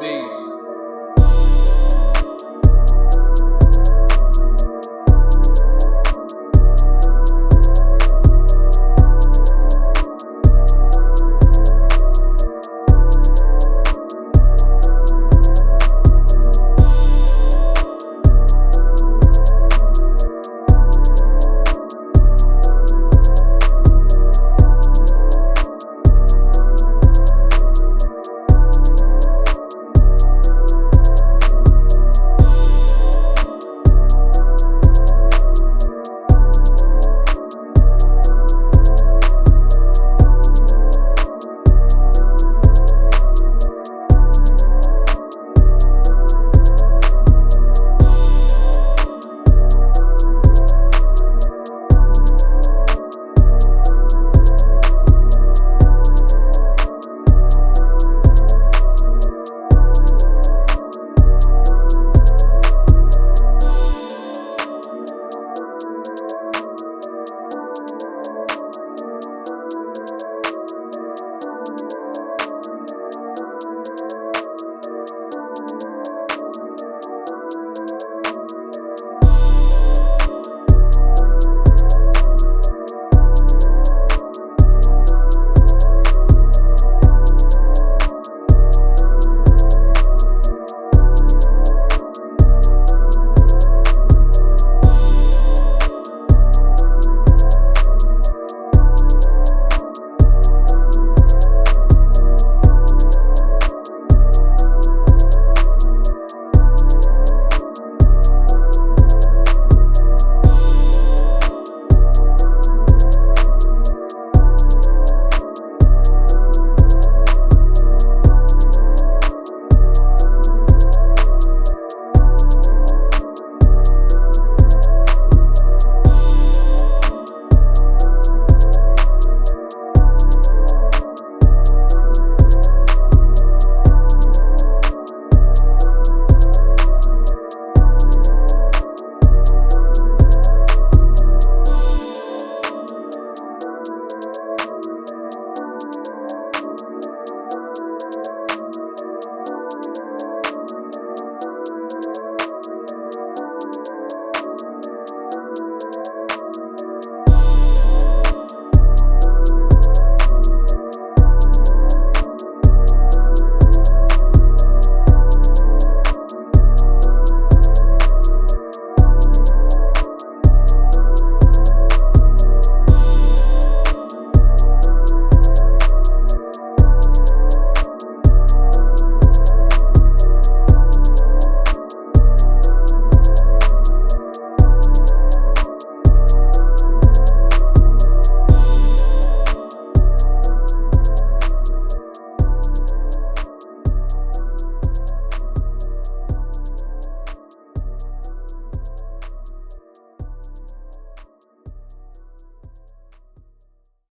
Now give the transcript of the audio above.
Maury B.